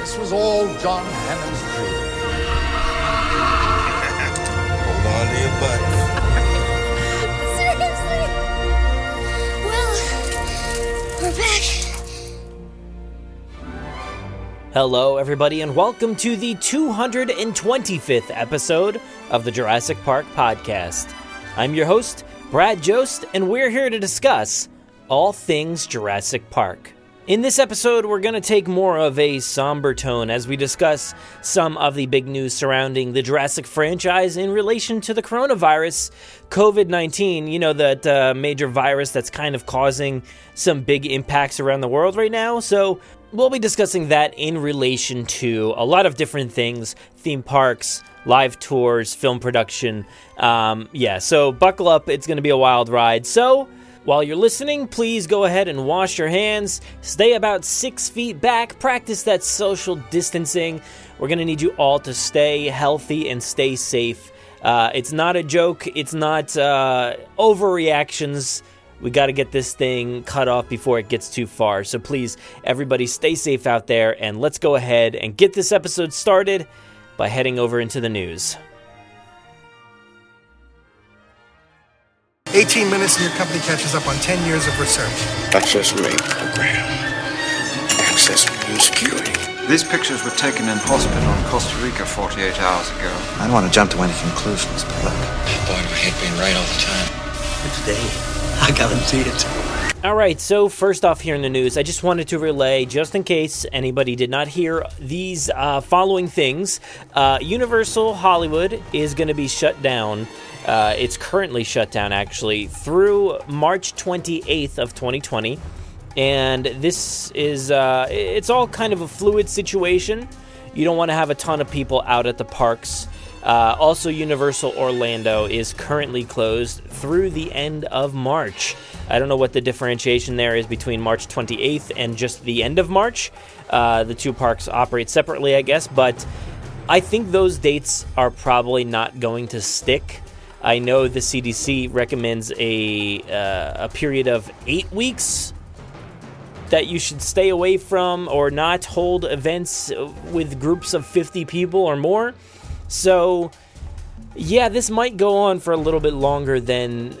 This was all John Hammond's dream. Hold on to your butts. Seriously? Well, we're back. Hello, everybody, and welcome to the 225th episode of the Jurassic Park Podcast. I'm your host, Brad Jost, and we're here to discuss all things Jurassic Park. In this episode, we're going to take more of a somber tone as we discuss some of the big news surrounding the Jurassic franchise in relation to the coronavirus, COVID-19, that major virus that's kind of causing some big impacts around the world right now. So we'll be discussing that in relation to a lot of different things, theme parks, live tours, film production. So buckle up. It's going to be a wild ride. So while you're listening, please go ahead and wash your hands, stay about 6 feet back, practice that social distancing. We're going to need you all to stay healthy and stay safe. It's not a joke. It's not overreactions. We got to get this thing cut off before it gets too far. So please, everybody, stay safe out there, and let's go ahead and get this episode started by heading over into the news. 18 minutes and your company catches up on 10 years of research. Access rate program. Access review security. These pictures were taken in hospital in Costa Rica 48 hours ago. I don't want to jump to any conclusions, but look. Boy, I hate being right all the time. But today, I guarantee it. All right, so first off here in the news, I just wanted to relay, just in case anybody did not hear these following things, Universal Hollywood is going to be shut down. It's currently shut down, actually, through March 28th of 2020. And this is, it's all kind of a fluid situation. You don't want to have a ton of people out at the parks. Also, Universal Orlando is currently closed through the end of March. I don't know what the differentiation there is between March 28th and just the end of March. The two parks operate separately, I guess, but I think those dates are probably not going to stick. I know the CDC recommends a period of 8 weeks that you should stay away from or not hold events with groups of 50 people or more. So, yeah, this might go on for a little bit longer than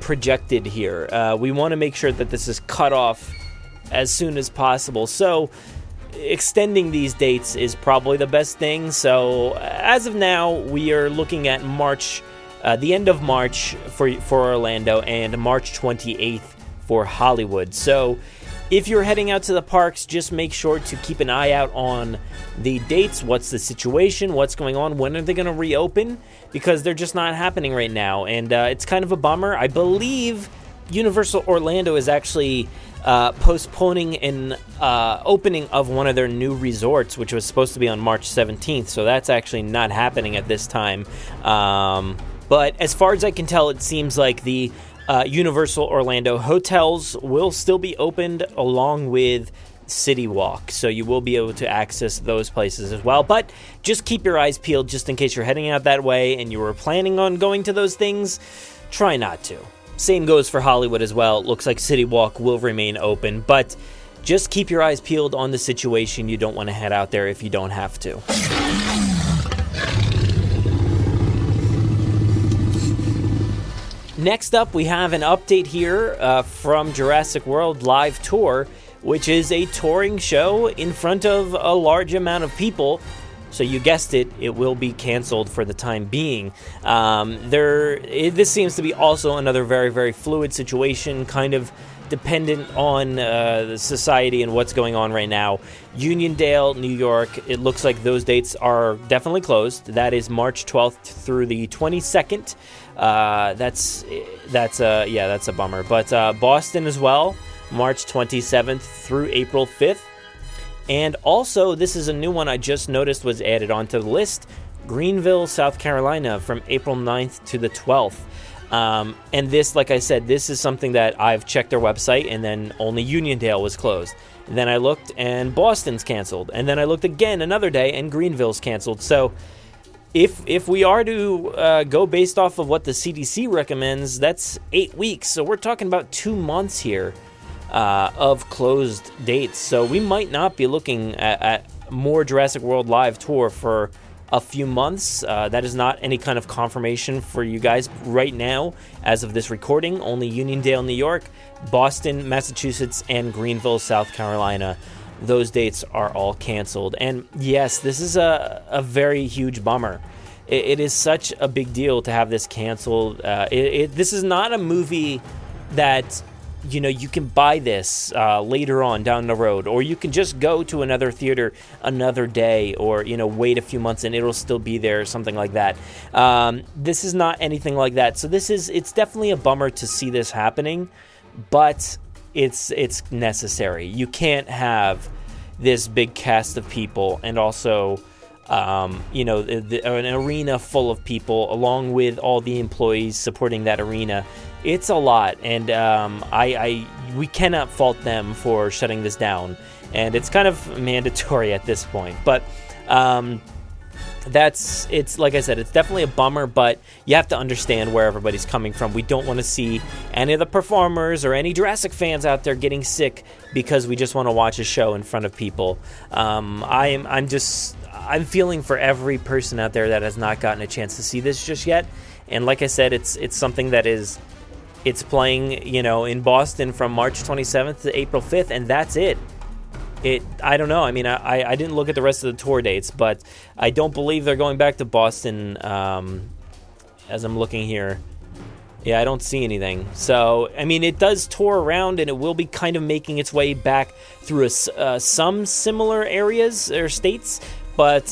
projected here. We want to make sure that this is cut off as soon as possible. So extending these dates is probably the best thing. So as of now, we are looking at March the end of March for Orlando and March 28th for Hollywood. So if you're heading out to the parks, just make sure to keep an eye out on the dates. What's the situation? What's going on? When are they going to reopen? Because they're just not happening right now. And it's kind of a bummer. I believe Universal Orlando is actually postponing an opening of one of their new resorts, which was supposed to be on March 17th. So that's actually not happening at this time. But as far as I can tell, it seems like the Universal Orlando hotels will still be opened along with City Walk. So you will be able to access those places as well. But just keep your eyes peeled just in case you're heading out that way and you were planning on going to those things. Try not to. Same goes for Hollywood as well. It looks like City Walk will remain open. But just keep your eyes peeled on the situation. You don't want to head out there if you don't have to. Next up, we have an update here from Jurassic World Live Tour, which is a touring show in front of a large amount of people. So you guessed it, it will be canceled for the time being. This seems to be also another very, very fluid situation, kind of dependent on the society and what's going on right now. Uniondale, New York, it looks like those dates are definitely closed. That is March 12th through the 22nd. That's a bummer. But Boston as well, March 27th through April 5th. And also, this is a new one I just noticed was added onto the list, Greenville, South Carolina, from April 9th to the 12th. And this, like I said, this is something that I've checked their website, and then only Uniondale was closed. And then I looked, and Boston's canceled. And then I looked again another day, and Greenville's canceled. So if we are to go based off of what the CDC recommends, that's 8 weeks. So we're talking about 2 months here of closed dates. So we might not be looking at more Jurassic World Live Tour for a few months. That is not any kind of confirmation for you guys right now. As of this recording, only Uniondale, New York, Boston, Massachusetts, and Greenville, South Carolina. Those dates are all canceled. And yes, this is a very huge bummer. It is such a big deal to have this canceled. This is not a movie that, you know, you can buy this later on down the road, or you can just go to another theater another day, or, you know, wait a few months and it'll still be there or something like that. This is not anything like that. So it's definitely a bummer to see this happening, but it's necessary. You can't have this big cast of people and also, you know, an arena full of people along with all the employees supporting that arena. It's a lot, and we cannot fault them for shutting this down, and it's kind of mandatory at this point. But it's like I said, it's definitely a bummer, but you have to understand where everybody's coming from. We don't want to see any of the performers or any Jurassic fans out there getting sick because we just want to watch a show in front of people. I'm feeling for every person out there that has not gotten a chance to see this just yet, and like I said, it's something that is. It's playing, you know, in Boston from March 27th to April 5th, and that's it. I don't know. I mean, I didn't look at the rest of the tour dates, but I don't believe they're going back to Boston as I'm looking here. Yeah, I don't see anything. So, I mean, it does tour around, and it will be kind of making its way back through some similar areas or states, but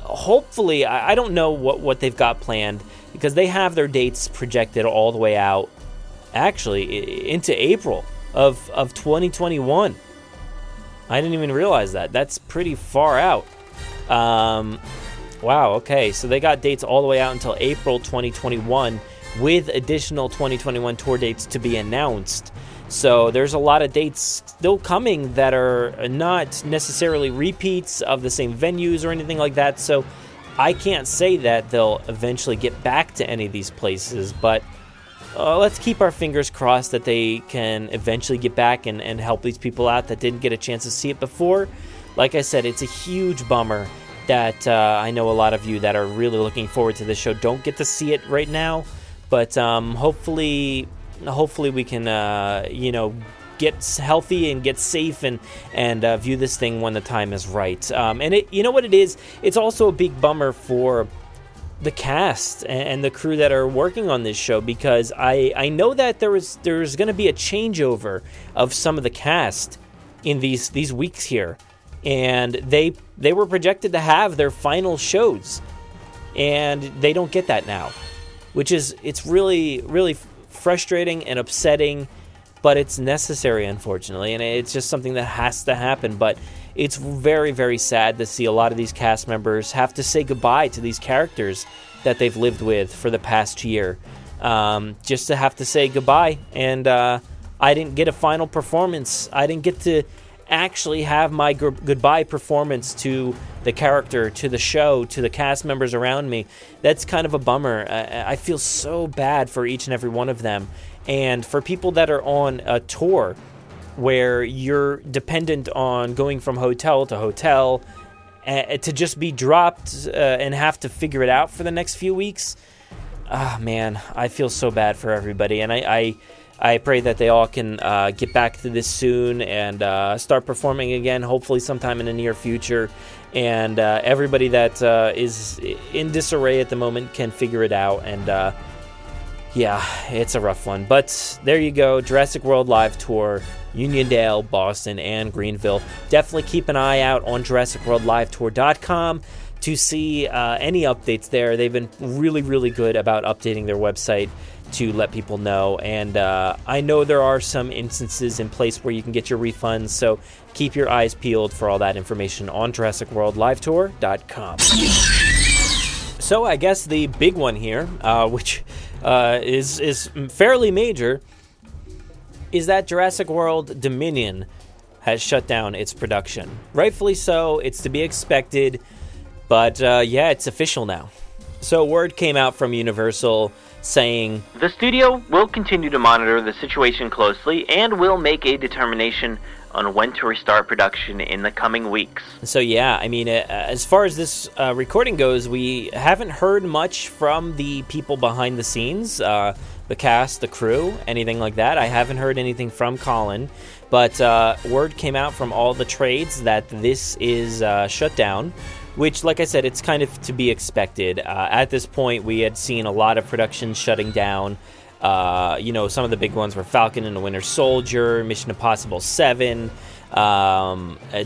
hopefully, I don't know what they've got planned, because they have their dates projected all the way out, actually, into April of 2021. I didn't even realize that. That's pretty far out. Wow, okay. So they got dates all the way out until April 2021 with additional 2021 tour dates to be announced. So there's a lot of dates still coming that are not necessarily repeats of the same venues or anything like that. So I can't say that they'll eventually get back to any of these places, but let's keep our fingers crossed that they can eventually get back and help these people out that didn't get a chance to see it before. Like I said, it's a huge bummer that I know a lot of you that are really looking forward to this show don't get to see it right now, but hopefully we can, you know, get healthy and get safe and view this thing when the time is right. And it, you know what it is? It's also a big bummer for the cast and the crew that are working on this show, because I know that there's going to be a changeover of some of the cast in these weeks here. And they were projected to have their final shows, and they don't get that now, which is, it's really, really frustrating and upsetting, but it's necessary, unfortunately, and it's just something that has to happen. But it's very, very sad to see a lot of these cast members have to say goodbye to these characters that they've lived with for the past year, just to have to say goodbye. And I didn't get a final performance. I didn't get to actually have my goodbye performance to the character, to the show, to the cast members around me. That's kind of a bummer. I feel so bad for each and every one of them. And for people that are on a tour where you're dependent on going from hotel to hotel to just be dropped and have to figure it out for the next few weeks, oh man, I feel so bad for everybody. And I pray that they all can get back to this soon and start performing again, hopefully sometime in the near future. And everybody that is in disarray at the moment can figure it out. And yeah, it's a rough one. But there you go, Jurassic World Live Tour, Uniondale, Boston, and Greenville. Definitely keep an eye out on JurassicWorldLiveTour.com to see any updates there. They've been really, really good about updating their website to let people know. And I know there are some instances in place where you can get your refunds, so keep your eyes peeled for all that information on JurassicWorldLiveTour.com. So I guess the big one here, which is fairly major, is that Jurassic World Dominion has shut down its production. Rightfully so, it's to be expected, but yeah, it's official now. So word came out from Universal saying, "The studio will continue to monitor the situation closely and will make a determination on when to restart production in the coming weeks." So yeah, I mean, as far as this recording goes, we haven't heard much from the people behind the scenes, the cast, the crew, anything like that. I haven't heard anything from Colin, but word came out from all the trades that this is shut down, which, like I said, it's kind of to be expected. At this point, we had seen a lot of productions shutting down. You know, some of the big ones were Falcon and the Winter Soldier, Mission Impossible 7.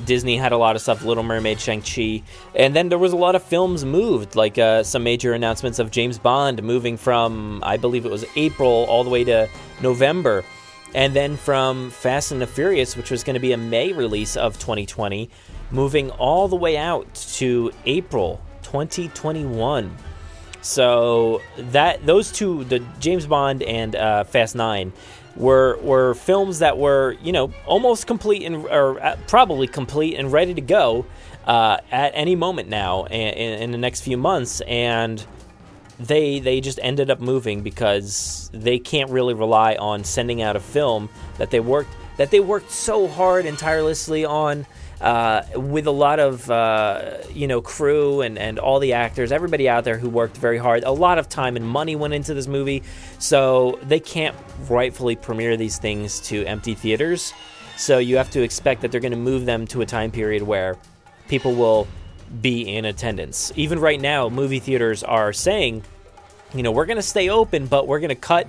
Disney had a lot of stuff, Little Mermaid, Shang-Chi. And then there was a lot of films moved, like some major announcements of James Bond moving from, I believe it was April, all the way to November. And then from Fast and the Furious, which was going to be a May release of 2020, moving all the way out to April 2021. So that those two, the James Bond and Fast 9, were films that were, you know, almost complete and or probably complete and ready to go at any moment now in the next few months, and they just ended up moving because they can't really rely on sending out a film that they worked so hard and tirelessly on. With a lot of, you know, crew and all the actors, everybody out there who worked very hard. A lot of time and money went into this movie, so they can't rightfully premiere these things to empty theaters. So you have to expect that they're going to move them to a time period where people will be in attendance. Even right now, movie theaters are saying, you know, we're going to stay open, but we're going to cut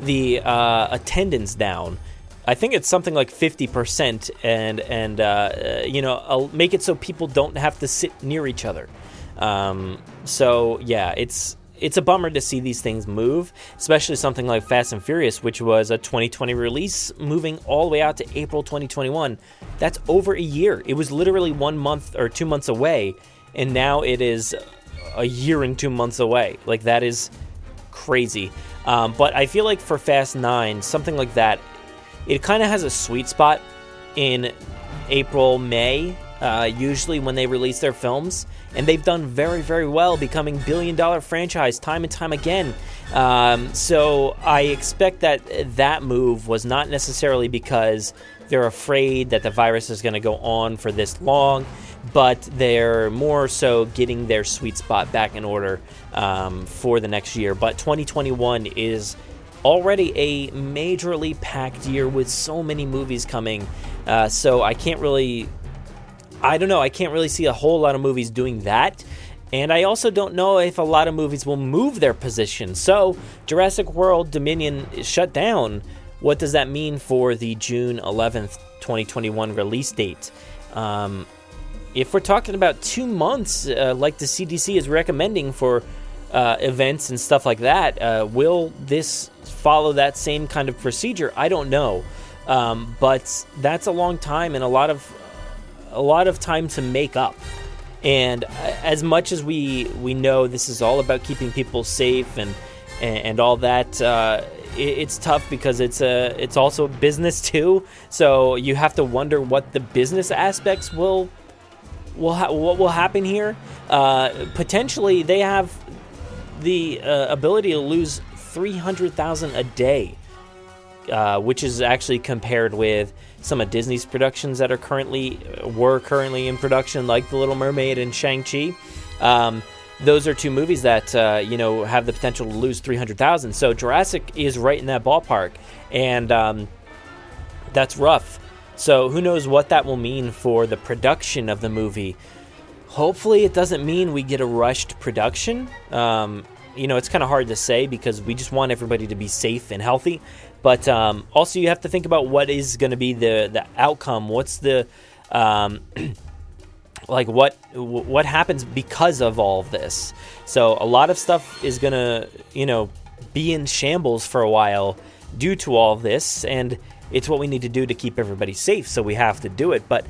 the attendance down. I think it's something like 50%, and you know, I'll make it so people don't have to sit near each other. So yeah, it's a bummer to see these things move, especially something like Fast and Furious, which was a 2020 release, moving all the way out to April 2021. That's over a year. It was literally 1 month or 2 months away, and now it is a year and 2 months away. Like, that is crazy. But I feel like for Fast 9, something like that, it kind of has a sweet spot in April, May, usually when they release their films. And they've done very, very well, becoming billion-dollar franchise time and time again. So I expect that that move was not necessarily because they're afraid that the virus is going to go on for this long, but they're more so getting their sweet spot back in order for the next year. But 2021 is already a majorly packed year with so many movies coming, so I can't really see a whole lot of movies doing that, and I also don't know if a lot of movies will move their position. So Jurassic World Dominion is shut down. What does that mean for the June 11th, 2021 release date? If we're talking about 2 months, like the CDC is recommending for events and stuff like that, will this follow that same kind of procedure? I don't know, but that's a long time and a lot of time to make up. And as much as we know this is all about keeping people safe and all that, it's tough because it's also business too. So you have to wonder what the business aspects what will happen here. Potentially, they have the ability to lose 300,000 a day, which is actually compared with some of Disney's productions that were currently in production, like The Little Mermaid and Shang-Chi. Those are two movies that you know, have the potential to lose 300,000. So Jurassic is right in that ballpark, and that's rough. So who knows what that will mean for the production of the movie. Hopefully it doesn't mean we get a rushed production. You know, it's kind of hard to say because we just want everybody to be safe and healthy. But also you have to think about what is going to be the outcome. What's the like what happens because of all of this. So a lot of stuff is going to, you know, be in shambles for a while due to all this, and it's what we need to do to keep everybody safe, so we have to do it. But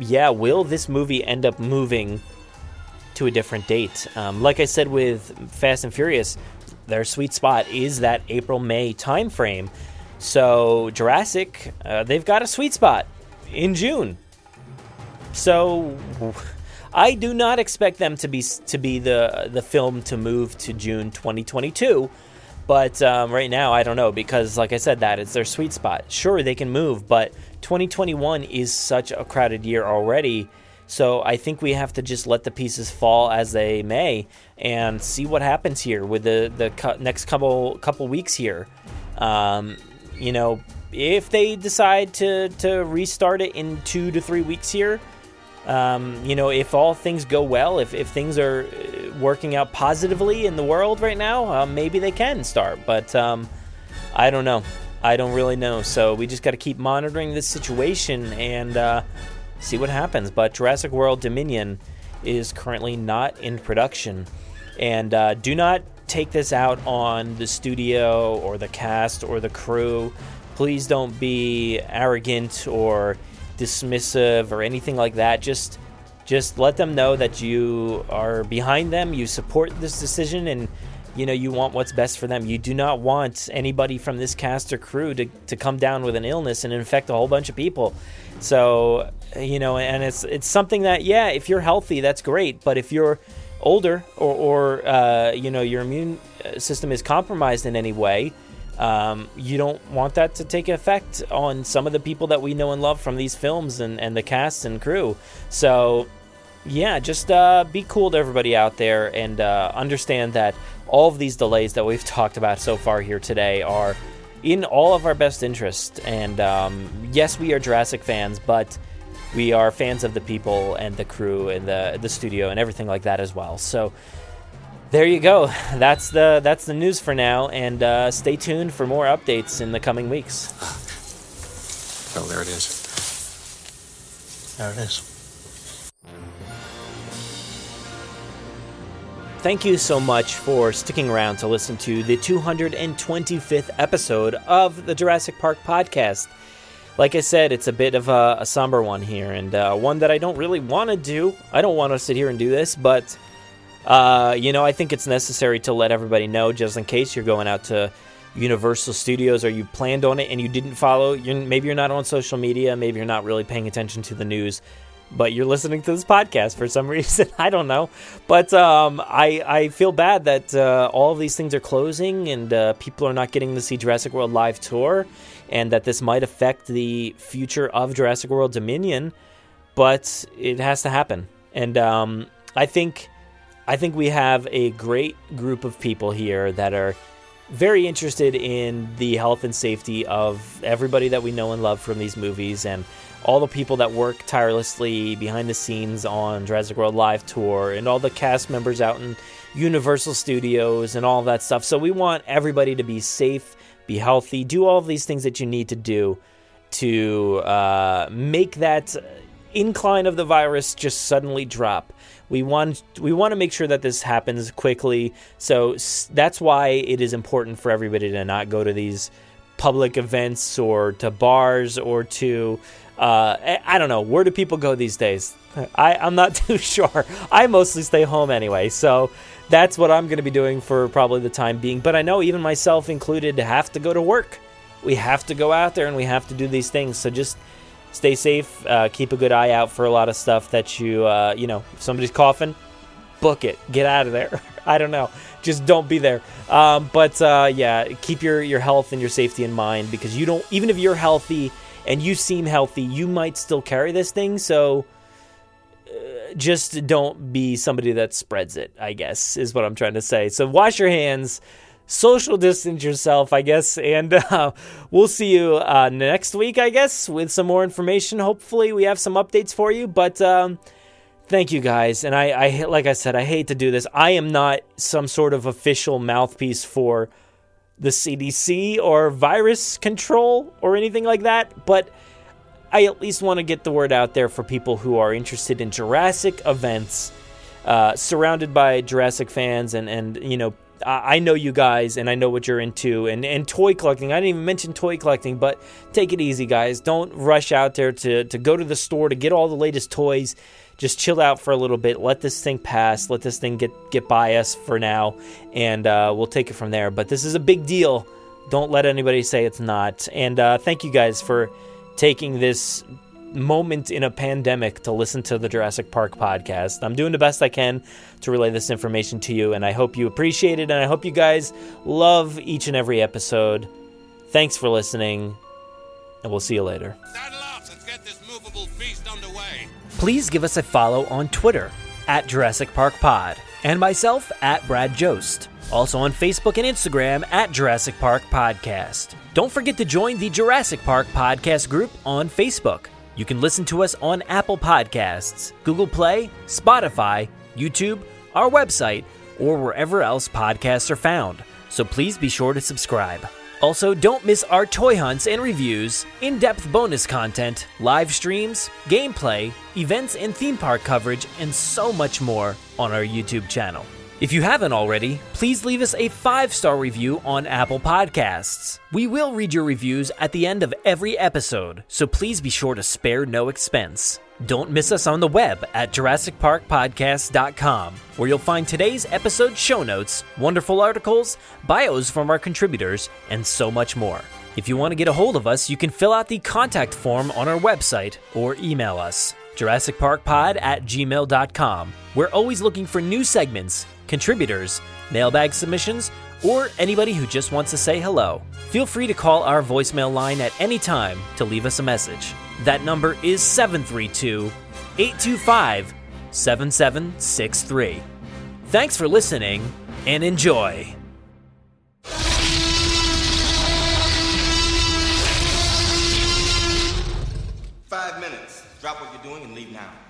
yeah, will this movie end up moving to a different date? Like I said with Fast and Furious, their sweet spot is that April-May time frame. So Jurassic, they've got a sweet spot in June. So I do not expect them to be the film to move to June 2022. But right now, I don't know, because like I said, that is their sweet spot. Sure, they can move, but 2021 is such a crowded year already. So I think we have to just let the pieces fall as they may and see what happens here with the next couple weeks here. You know, if they decide to restart it in 2 to 3 weeks here, you know, if all things go well, if things are working out positively in the world right now, maybe they can start. But I don't know. I don't really know. So we just got to keep monitoring this situation and see what happens. But Jurassic World Dominion is currently not in production. And do not take this out on the studio or the cast or the crew. Please don't be arrogant or dismissive or anything like that. Just let them know that you are behind them, you support this decision, and you know you want what's best for them. You do not want anybody from this cast or crew to come down with an illness and infect a whole bunch of people. So, you know, and it's something that, yeah, if you're healthy, that's great, but if you're older or you know, your immune system is compromised in any way, you don't want that to take effect on some of the people that we know and love from these films and the cast and crew. So yeah, just be cool to everybody out there and understand that all of these delays that we've talked about so far here today are in all of our best interest. And yes, we are Jurassic fans, but we are fans of the people and the crew and the studio and everything like that as well. So there you go. That's the news for now, and stay tuned for more updates in the coming weeks. Oh, there it is. There it is. Thank you so much for sticking around to listen to the 225th episode of the Jurassic Park Podcast. Like I said, it's a bit of a somber one here, and one that I don't really want to do. I don't want to sit here and do this, but you know, I think it's necessary to let everybody know, just in case you're going out to Universal Studios or you planned on it and you didn't follow. Maybe you're not on social media. Maybe you're not really paying attention to the news, but you're listening to this podcast for some reason. I don't know. But I feel bad that all of these things are closing and people are not getting to see Jurassic World Live Tour, and that this might affect the future of Jurassic World Dominion. But it has to happen. And I think we have a great group of people here that are very interested in the health and safety of everybody that we know and love from these movies, and all the people that work tirelessly behind the scenes on Jurassic World Live Tour, and all the cast members out in Universal Studios and all that stuff. So we want everybody to be safe, be healthy, do all of these things that you need to do to make that incline of the virus just suddenly drop. We want to make sure that this happens quickly. So that's why it is important for everybody to not go to these public events or to bars or to I don't know, where do people go these days? I'm not too sure. I mostly stay home anyway, so that's what I'm going to be doing for probably the time being. But I know even myself included have to go to work. We have to go out there and we have to do these things. So just stay safe. Keep a good eye out for a lot of stuff that you, you know, if somebody's coughing, book it. Get out of there. I don't know. Just don't be there. But yeah, keep your health and your safety in mind, because you don't, even if you're healthy and you seem healthy, you might still carry this thing. So just don't be somebody that spreads it, I guess, is what I'm trying to say. So wash your hands. Social distance yourself, I guess, and we'll see you next week, I guess, with some more information. Hopefully we have some updates for you, but thank you guys. And I, like I said, I hate to do this. I am not some sort of official mouthpiece for the CDC or virus control or anything like that, but I at least want to get the word out there for people who are interested in Jurassic events, surrounded by Jurassic fans and you know, I know you guys, and I know what you're into, and toy collecting. I didn't even mention toy collecting, but take it easy, guys. Don't rush out there to go to the store to get all the latest toys. Just chill out for a little bit. Let this thing pass. Let this thing get by us for now, and we'll take it from there. But this is a big deal. Don't let anybody say it's not. And thank you guys for taking this moment in a pandemic to listen to the Jurassic Park podcast. I'm doing the best I can to relay this information to you, and I hope you appreciate it, and I hope you guys love each and every episode. Thanks for listening, and we'll see you later. Saddle up. Let's get this movable beast underway. Please give us a follow on Twitter @JurassicParkPod and myself @BradJost. Also on Facebook and Instagram @JurassicParkPodcast. Don't forget to join the Jurassic Park Podcast group on Facebook. You can listen to us on Apple Podcasts, Google Play, Spotify, YouTube, our website, or wherever else podcasts are found. So please be sure to subscribe. Also, don't miss our toy hunts and reviews, in-depth bonus content, live streams, gameplay, events and theme park coverage, and so much more on our YouTube channel. If you haven't already, please leave us a 5-star review on Apple Podcasts. We will read your reviews at the end of every episode, so please be sure to spare no expense. Don't miss us on the web at JurassicParkPodcast.com, where you'll find today's episode show notes, wonderful articles, bios from our contributors, and so much more. If you want to get a hold of us, you can fill out the contact form on our website or email us, JurassicParkPod@gmail.com. We're always looking for new segments, contributors, mailbag submissions, or anybody who just wants to say hello. Feel free to call our voicemail line at any time to leave us a message. That number is 732-825-7763. Thanks for listening, and enjoy. Five minutes. Drop what you're doing and leave now.